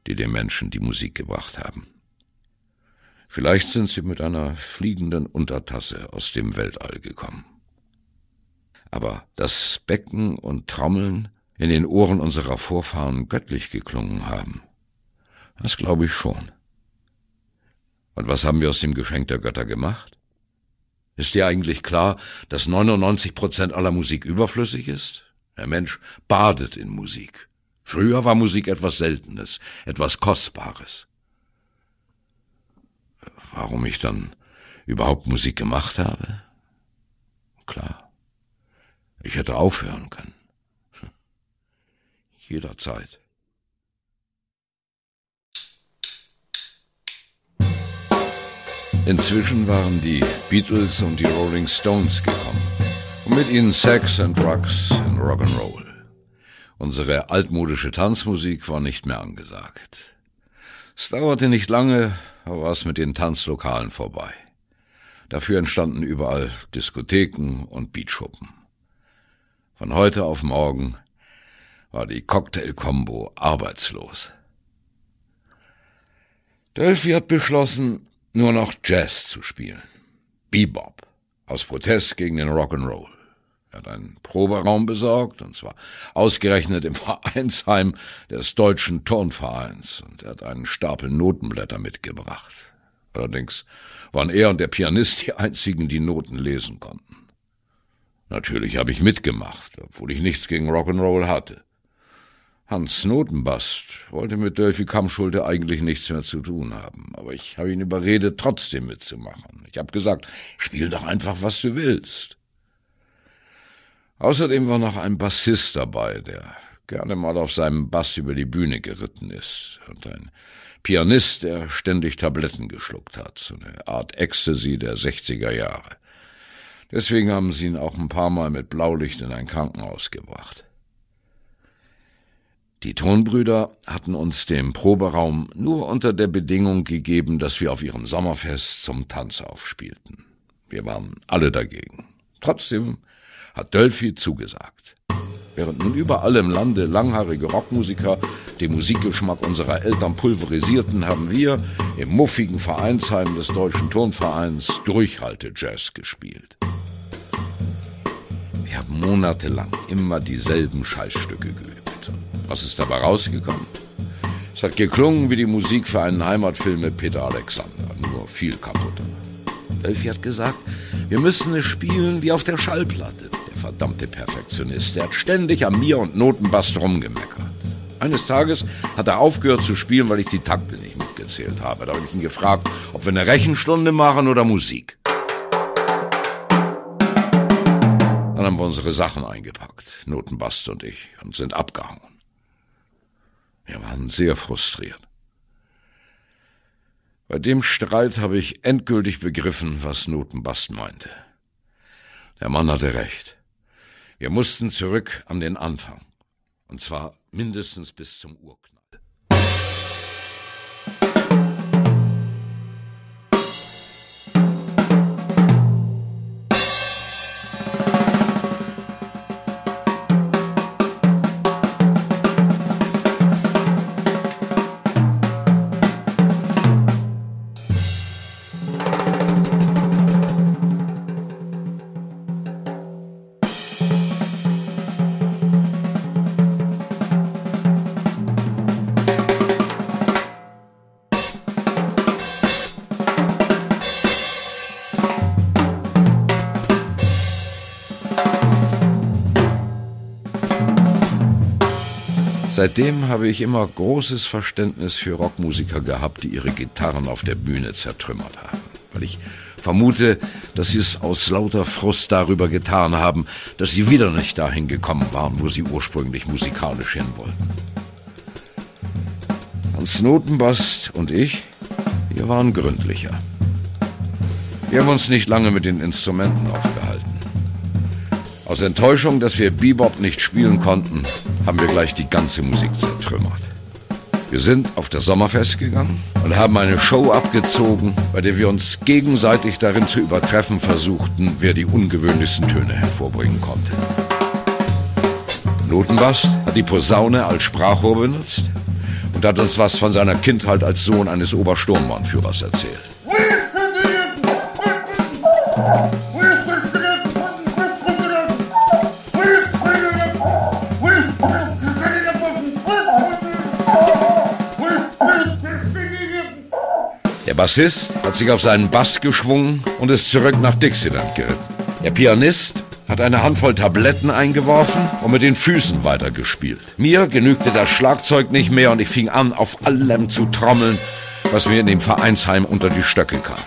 die den Menschen die Musik gebracht haben. Vielleicht sind sie mit einer fliegenden Untertasse aus dem Weltall gekommen. Aber dass Becken und Trommeln in den Ohren unserer Vorfahren göttlich geklungen haben, das glaube ich schon. Und was haben wir aus dem Geschenk der Götter gemacht? Ist dir eigentlich klar, dass neunundneunzig Prozent aller Musik überflüssig ist? Der Mensch badet in Musik. Früher war Musik etwas Seltenes, etwas Kostbares. Warum ich dann überhaupt Musik gemacht habe? Klar, ich hätte aufhören können. Jederzeit. Inzwischen waren die Beatles und die Rolling Stones gekommen und mit ihnen Sex and Drugs and Rock'n'Roll. Unsere altmodische Tanzmusik war nicht mehr angesagt. Es dauerte nicht lange, aber war es mit den Tanzlokalen vorbei. Dafür entstanden überall Diskotheken und Beatschuppen. Von heute auf morgen war die Cocktail-Kombo arbeitslos. Delphi hat beschlossen, nur noch Jazz zu spielen. Bebop, aus Protest gegen den Rock'n'Roll. Er hat einen Proberaum besorgt, und zwar ausgerechnet im Vereinsheim des Deutschen Turnvereins, und er hat einen Stapel Notenblätter mitgebracht. Allerdings waren er und der Pianist die einzigen, die Noten lesen konnten. Natürlich habe ich mitgemacht, obwohl ich nichts gegen Rock'n'Roll hatte. Hans Notenbast wollte mit Delphi Kammschulte eigentlich nichts mehr zu tun haben, aber ich habe ihn überredet, trotzdem mitzumachen. Ich habe gesagt, spiel doch einfach, was du willst. Außerdem war noch ein Bassist dabei, der gerne mal auf seinem Bass über die Bühne geritten ist, und ein Pianist, der ständig Tabletten geschluckt hat, so eine Art Ecstasy der sechziger Jahre. Deswegen haben sie ihn auch ein paar Mal mit Blaulicht in ein Krankenhaus gebracht. Die Tonbrüder hatten uns den Proberaum nur unter der Bedingung gegeben, dass wir auf ihrem Sommerfest zum Tanz aufspielten. Wir waren alle dagegen. Trotzdem hat Delphi zugesagt. Während nun überall im Lande langhaarige Rockmusiker den Musikgeschmack unserer Eltern pulverisierten, haben wir im muffigen Vereinsheim des Deutschen Turnvereins Durchhalte-Jazz gespielt. Wir haben monatelang immer dieselben Scheißstücke geübt. Was ist dabei rausgekommen? Es hat geklungen wie die Musik für einen Heimatfilm mit Peter Alexander, nur viel kaputter. Delphi hat gesagt, wir müssen es spielen wie auf der Schallplatte. Der verdammte Perfektionist, der hat ständig an mir und Notenbast rumgemeckert. Eines Tages hat er aufgehört zu spielen, weil ich die Takte nicht mitgezählt habe. Da habe ich ihn gefragt, ob wir eine Rechenstunde machen oder Musik. Dann haben wir unsere Sachen eingepackt, Notenbast und ich, und sind abgehauen. Wir waren sehr frustriert. Bei dem Streit habe ich endgültig begriffen, was Notenbast meinte. Der Mann hatte recht. Wir mussten zurück an den Anfang. Und zwar mindestens bis zum Urknall. Seitdem habe ich immer großes Verständnis für Rockmusiker gehabt, die ihre Gitarren auf der Bühne zertrümmert haben. Weil ich vermute, dass sie es aus lauter Frust darüber getan haben, dass sie wieder nicht dahin gekommen waren, wo sie ursprünglich musikalisch hin wollten. Hans Notenbast und ich, wir waren gründlicher. Wir haben uns nicht lange mit den Instrumenten aufgehalten. Aus Enttäuschung, dass wir Bebop nicht spielen konnten, haben wir gleich die ganze Musik zertrümmert. Wir sind auf das Sommerfest gegangen und haben eine Show abgezogen, bei der wir uns gegenseitig darin zu übertreffen versuchten, wer die ungewöhnlichsten Töne hervorbringen konnte. Notenbast hat die Posaune als Sprachrohr benutzt und hat uns was von seiner Kindheit als Sohn eines Obersturmbannführers erzählt. Der Bassist hat sich auf seinen Bass geschwungen und ist zurück nach Dixieland geritten. Der Pianist hat eine Handvoll Tabletten eingeworfen und mit den Füßen weitergespielt. Mir genügte das Schlagzeug nicht mehr und ich fing an, auf allem zu trommeln, was mir in dem Vereinsheim unter die Stöcke kam.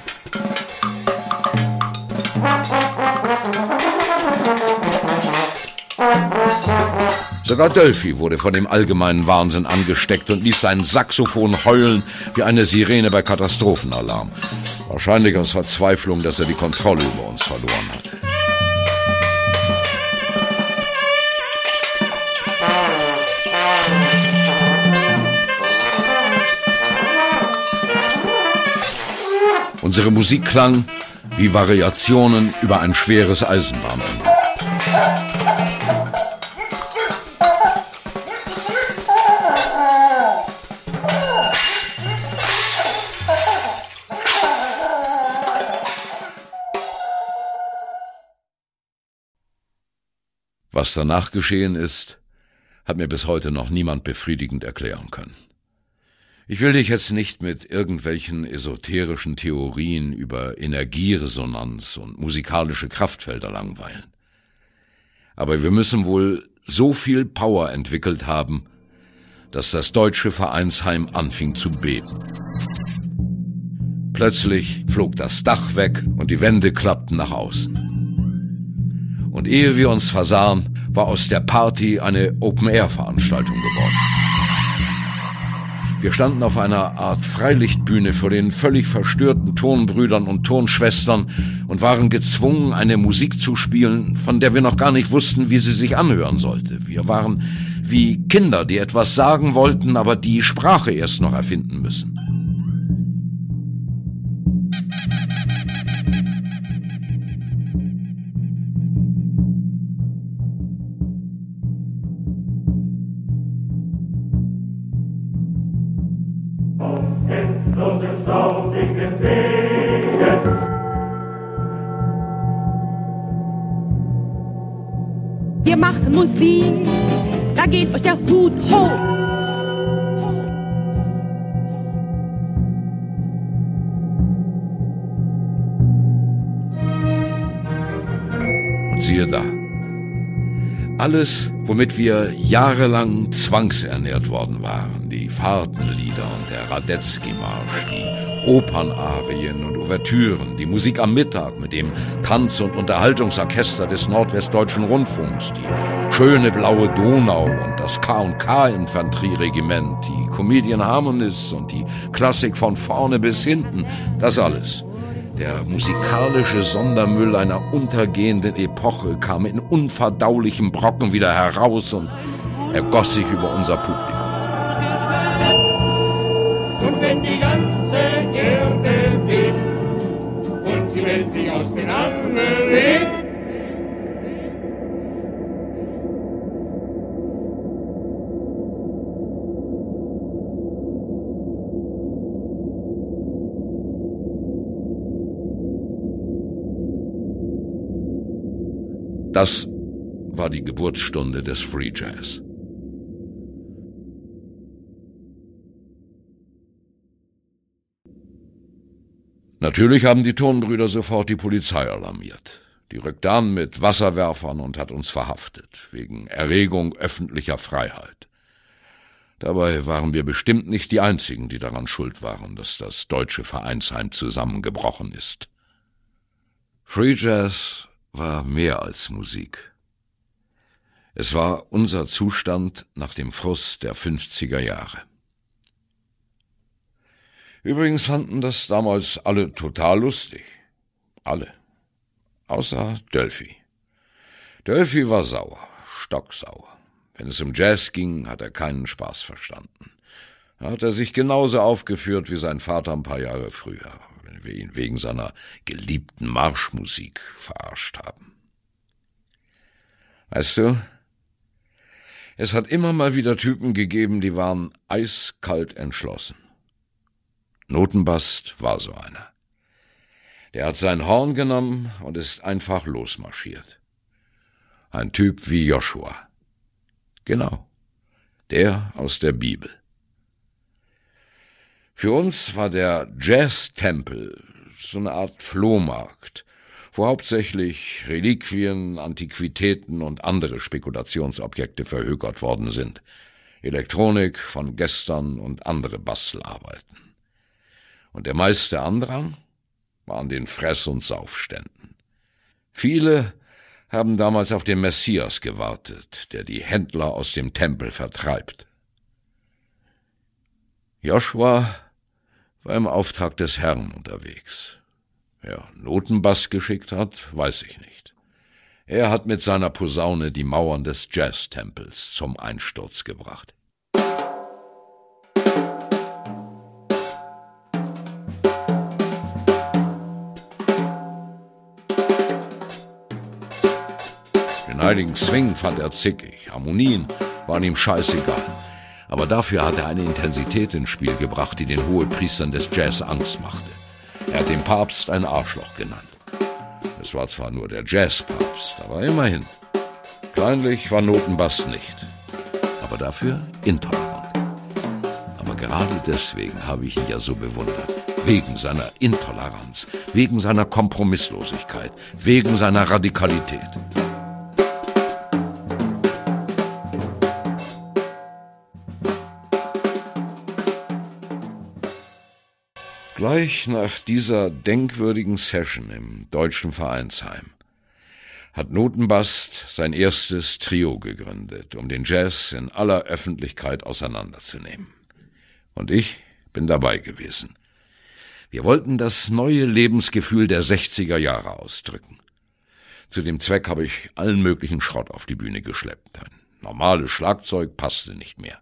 Sogar Dölfi wurde von dem allgemeinen Wahnsinn angesteckt und ließ sein Saxophon heulen wie eine Sirene bei Katastrophenalarm. Wahrscheinlich aus Verzweiflung, dass er die Kontrolle über uns verloren hat. Unsere Musik klang wie Variationen über ein schweres Eisenbahnensemble. Was danach geschehen ist, hat mir bis heute noch niemand befriedigend erklären können. Ich will dich jetzt nicht mit irgendwelchen esoterischen Theorien über Energieresonanz und musikalische Kraftfelder langweilen. Aber wir müssen wohl so viel Power entwickelt haben, dass das deutsche Vereinsheim anfing zu beben. Plötzlich flog das Dach weg und die Wände klappten nach außen. Und ehe wir uns versahen, war aus der Party eine Open-Air-Veranstaltung geworden. Wir standen auf einer Art Freilichtbühne vor den völlig verstörten Tonbrüdern und Tonschwestern und waren gezwungen, eine Musik zu spielen, von der wir noch gar nicht wussten, wie sie sich anhören sollte. Wir waren wie Kinder, die etwas sagen wollten, aber die Sprache erst noch erfinden müssen. Wir machen Musik, da geht euch der Hut hoch. Und siehe da, alles, womit wir jahrelang zwangsernährt worden waren, die Fahrtenlieder und der Radetzky-Marsch, die Opernarien und Ouvertüren, die Musik am Mittag mit dem Tanz- und Unterhaltungsorchester des Nordwestdeutschen Rundfunks, die schöne blaue Donau und das K und K-Infanterieregiment, die Comedian Harmonists und die Klassik von vorne bis hinten, das alles. Der musikalische Sondermüll einer untergehenden Epoche kam in unverdaulichem Brocken wieder heraus und ergoss sich über unser Publikum. Und wenn die ganze Erde weht und die Welt sich aus den Armen hebt, das war die Geburtsstunde des Free Jazz. Natürlich haben die Tonbrüder sofort die Polizei alarmiert. Die rückte an mit Wasserwerfern und hat uns verhaftet, wegen Erregung öffentlicher Freiheit. Dabei waren wir bestimmt nicht die Einzigen, die daran schuld waren, dass das deutsche Vereinsheim zusammengebrochen ist. Free Jazz war mehr als Musik. Es war unser Zustand nach dem Frust der fünfziger Jahre. Übrigens fanden das damals alle total lustig. Alle. Außer Dölfi. Dölfi war sauer, stocksauer. Wenn es um Jazz ging, hat er keinen Spaß verstanden. Da hat er sich genauso aufgeführt wie sein Vater ein paar Jahre früher, wenn wir ihn wegen seiner geliebten Marschmusik verarscht haben. Weißt du, Es hat immer mal wieder Typen gegeben, die waren eiskalt entschlossen. Notenbast war so einer. Der hat sein Horn genommen und ist einfach losmarschiert. Ein Typ wie Joshua. Genau, der aus der Bibel. Für uns war der Jazz-Tempel so eine Art Flohmarkt, wo hauptsächlich Reliquien, Antiquitäten und andere Spekulationsobjekte verhökert worden sind, Elektronik von gestern und andere Bastelarbeiten. Und der meiste Andrang war an den Fress- und Saufständen. Viele haben damals auf den Messias gewartet, der die Händler aus dem Tempel vertreibt. Joshua war im Auftrag des Herrn unterwegs. Wer Notenbass geschickt hat, weiß ich nicht. Er hat mit seiner Posaune die Mauern des Jazz-Tempels zum Einsturz gebracht. Den heiligen Swing fand er zickig, Harmonien waren ihm scheißegal. Aber dafür hat er eine Intensität ins Spiel gebracht, die den Hohepriestern des Jazz Angst machte. Er hat den Papst ein Arschloch genannt. Es war zwar nur der Jazzpapst, aber immerhin. Kleinlich war Notenbast nicht, aber dafür intolerant. Aber gerade deswegen habe ich ihn ja so bewundert. Wegen seiner Intoleranz, wegen seiner Kompromisslosigkeit, wegen seiner Radikalität. Gleich nach dieser denkwürdigen Session im deutschen Vereinsheim hat Notenbast sein erstes Trio gegründet, um den Jazz in aller Öffentlichkeit auseinanderzunehmen. Und ich bin dabei gewesen. Wir wollten das neue Lebensgefühl der sechziger Jahre ausdrücken. Zu dem Zweck habe ich allen möglichen Schrott auf die Bühne geschleppt. Ein normales Schlagzeug passte nicht mehr.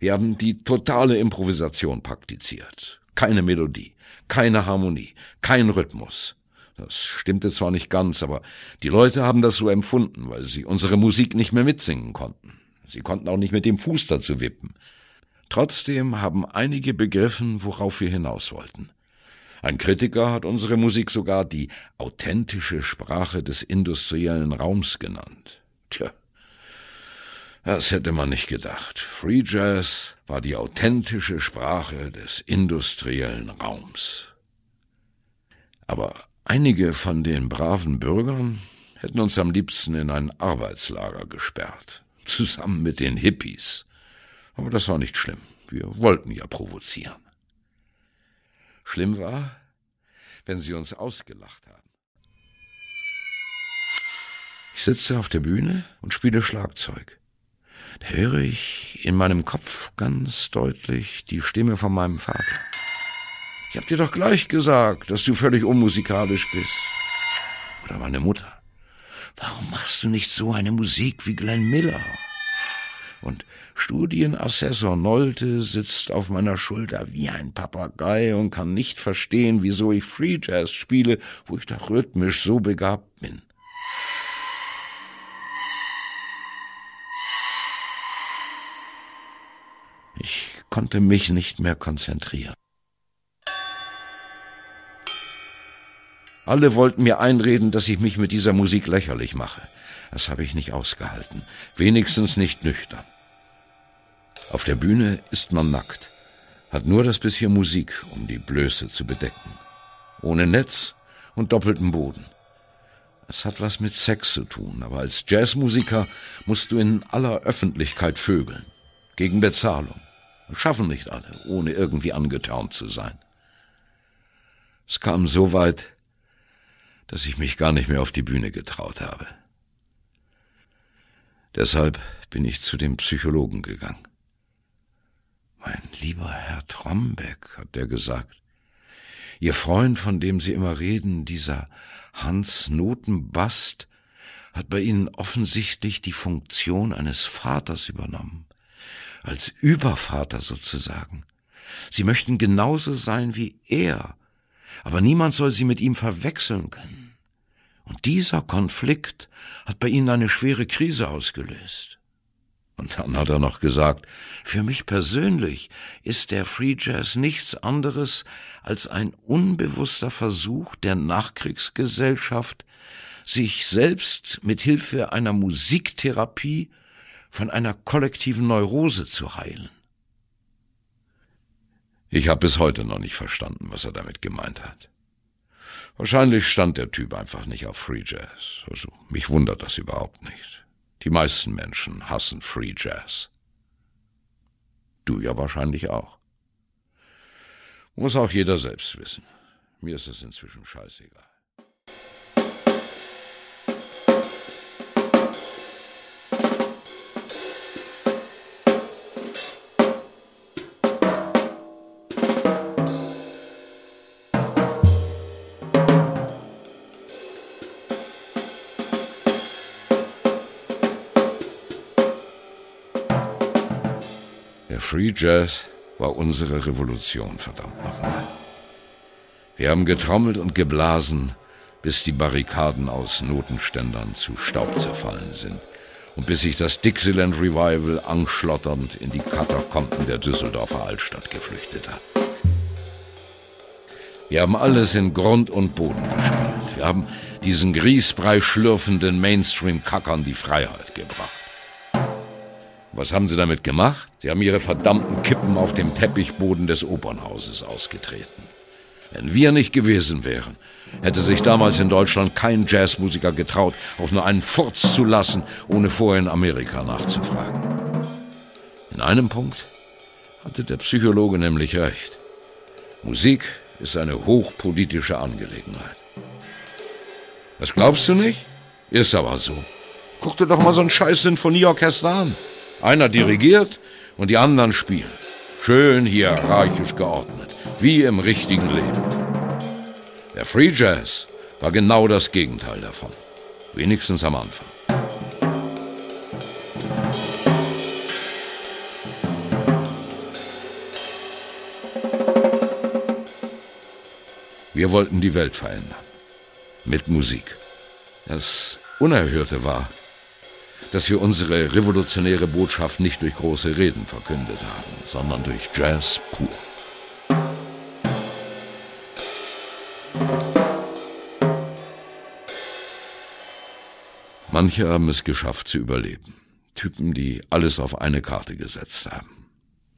Wir haben die totale Improvisation praktiziert. Keine Melodie, keine Harmonie, kein Rhythmus. Das stimmte zwar nicht ganz, aber die Leute haben das so empfunden, weil sie unsere Musik nicht mehr mitsingen konnten. Sie konnten auch nicht mit dem Fuß dazu wippen. Trotzdem haben einige begriffen, worauf wir hinaus wollten. Ein Kritiker hat unsere Musik sogar die authentische Sprache des industriellen Raums genannt. Tja, das hätte man nicht gedacht. Free Jazz war die authentische Sprache des industriellen Raums. Aber einige von den braven Bürgern hätten uns am liebsten in ein Arbeitslager gesperrt, zusammen mit den Hippies. Aber das war nicht schlimm. Wir wollten ja provozieren. Schlimm war, wenn sie uns ausgelacht haben. Ich sitze auf der Bühne und spiele Schlagzeug. Da höre ich in meinem Kopf ganz deutlich die Stimme von meinem Vater. Ich hab dir doch gleich gesagt, dass du völlig unmusikalisch bist. Oder meine Mutter. Warum machst du nicht so eine Musik wie Glenn Miller? Und Studienassessor Nolte sitzt auf meiner Schulter wie ein Papagei und kann nicht verstehen, wieso ich Free Jazz spiele, wo ich doch rhythmisch so begabt bin. Ich konnte mich nicht mehr konzentrieren. Alle wollten mir einreden, dass ich mich mit dieser Musik lächerlich mache. Das habe ich nicht ausgehalten, wenigstens nicht nüchtern. Auf der Bühne ist man nackt, hat nur das bisschen Musik, um die Blöße zu bedecken. Ohne Netz und doppelten Boden. Es hat was mit Sex zu tun, aber als Jazzmusiker musst du in aller Öffentlichkeit vögeln. Gegen Bezahlung. Schaffen nicht alle, ohne irgendwie angetaunt zu sein. Es kam so weit, dass ich mich gar nicht mehr auf die Bühne getraut habe. Deshalb bin ich zu dem Psychologen gegangen. Mein lieber Herr Trombeck, hat der gesagt, Ihr Freund, von dem Sie immer reden, dieser Hans Notenbast, hat bei Ihnen offensichtlich die Funktion eines Vaters übernommen. Als Übervater sozusagen. Sie möchten genauso sein wie er, aber niemand soll sie mit ihm verwechseln können. Und dieser Konflikt hat bei ihnen eine schwere Krise ausgelöst. Und dann hat er noch gesagt, für mich persönlich ist der Free Jazz nichts anderes als ein unbewusster Versuch der Nachkriegsgesellschaft, sich selbst mit Hilfe einer Musiktherapie von einer kollektiven Neurose zu heilen. Ich habe bis heute noch nicht verstanden, was er damit gemeint hat. Wahrscheinlich stand der Typ einfach nicht auf Free Jazz. Also mich wundert das überhaupt nicht. Die meisten Menschen hassen Free Jazz. Du ja wahrscheinlich auch. Muss auch jeder selbst wissen. Mir ist es inzwischen scheißegal. Free Jazz war unsere Revolution, verdammt nochmal. Wir haben getrommelt und geblasen, bis die Barrikaden aus Notenständern zu Staub zerfallen sind und bis sich das Dixieland Revival anschlotternd in die Katakomben der Düsseldorfer Altstadt geflüchtet hat. Wir haben alles in Grund und Boden gespielt. Wir haben diesen Grießbrei schlürfenden Mainstream-Kackern die Freiheit gebracht. Was haben sie damit gemacht? Sie haben ihre verdammten Kippen auf dem Teppichboden des Opernhauses ausgetreten. Wenn wir nicht gewesen wären, hätte sich damals in Deutschland kein Jazzmusiker getraut, auf nur einen Furz zu lassen, ohne vorher in Amerika nachzufragen. In einem Punkt hatte der Psychologe nämlich recht. Musik ist eine hochpolitische Angelegenheit. Das glaubst du nicht? Ist aber so. Guck dir doch mal so ein scheiß Sinfonieorchester an. Einer dirigiert und die anderen spielen. Schön hierarchisch geordnet, wie im richtigen Leben. Der Free Jazz war genau das Gegenteil davon. Wenigstens am Anfang. Wir wollten die Welt verändern. Mit Musik. Das Unerhörte war, dass wir unsere revolutionäre Botschaft nicht durch große Reden verkündet haben, sondern durch Jazz pur. Manche haben es geschafft zu überleben. Typen, die alles auf eine Karte gesetzt haben.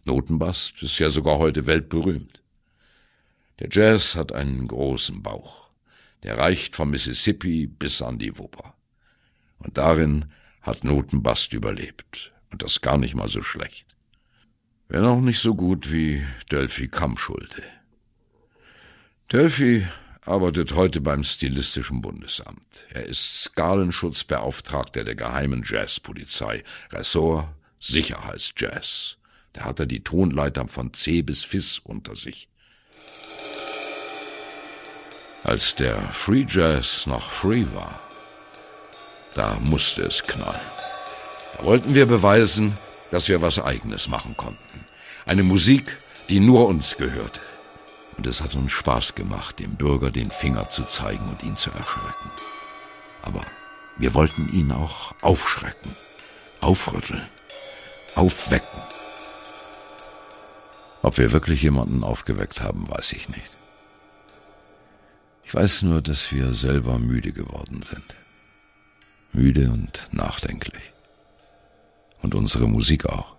Notenbast ist ja sogar heute weltberühmt. Der Jazz hat einen großen Bauch. Der reicht vom Mississippi bis an die Wupper. Und darin hat Notenbast überlebt. Und das gar nicht mal so schlecht. Wenn auch nicht so gut wie Delphi Kammschulte. Delphi arbeitet heute beim Stilistischen Bundesamt. Er ist Skalenschutzbeauftragter der Geheimen Jazzpolizei, Ressort Sicherheitsjazz. Da hat er die Tonleiter von C bis Fis unter sich. Als der Free Jazz noch free war, da musste es knallen. Da wollten wir beweisen, dass wir was Eigenes machen konnten. Eine Musik, die nur uns gehörte. Und es hat uns Spaß gemacht, dem Bürger den Finger zu zeigen und ihn zu erschrecken. Aber wir wollten ihn auch aufschrecken, aufrütteln, aufwecken. Ob wir wirklich jemanden aufgeweckt haben, weiß ich nicht. Ich weiß nur, dass wir selber müde geworden sind. Müde und nachdenklich. Und unsere Musik auch.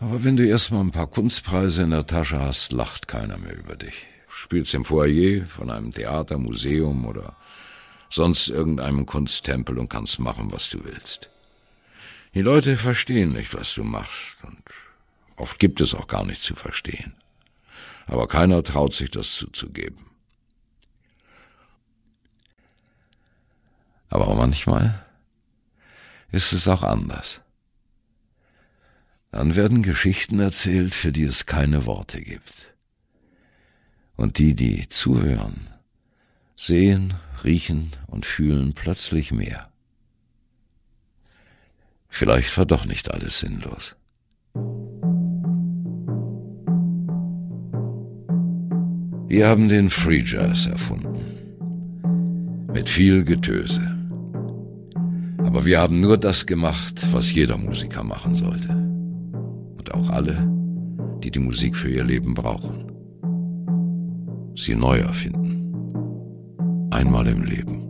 Aber wenn du erstmal ein paar Kunstpreise in der Tasche hast, lacht keiner mehr über dich. Spielst im Foyer von einem Theater, Museum oder sonst irgendeinem Kunsttempel und kannst machen, was du willst. Die Leute verstehen nicht, was du machst. Und oft gibt es auch gar nicht zu verstehen. Aber keiner traut sich, das zuzugeben. Aber manchmal ist es auch anders. Dann werden Geschichten erzählt, für die es keine Worte gibt. Und die, die zuhören, sehen, riechen und fühlen plötzlich mehr. Vielleicht war doch nicht alles sinnlos. Wir haben den Free Jazz erfunden. Mit viel Getöse. Aber wir haben nur das gemacht, was jeder Musiker machen sollte. Und auch alle, die die Musik für ihr Leben brauchen. Sie neu erfinden. Einmal im Leben.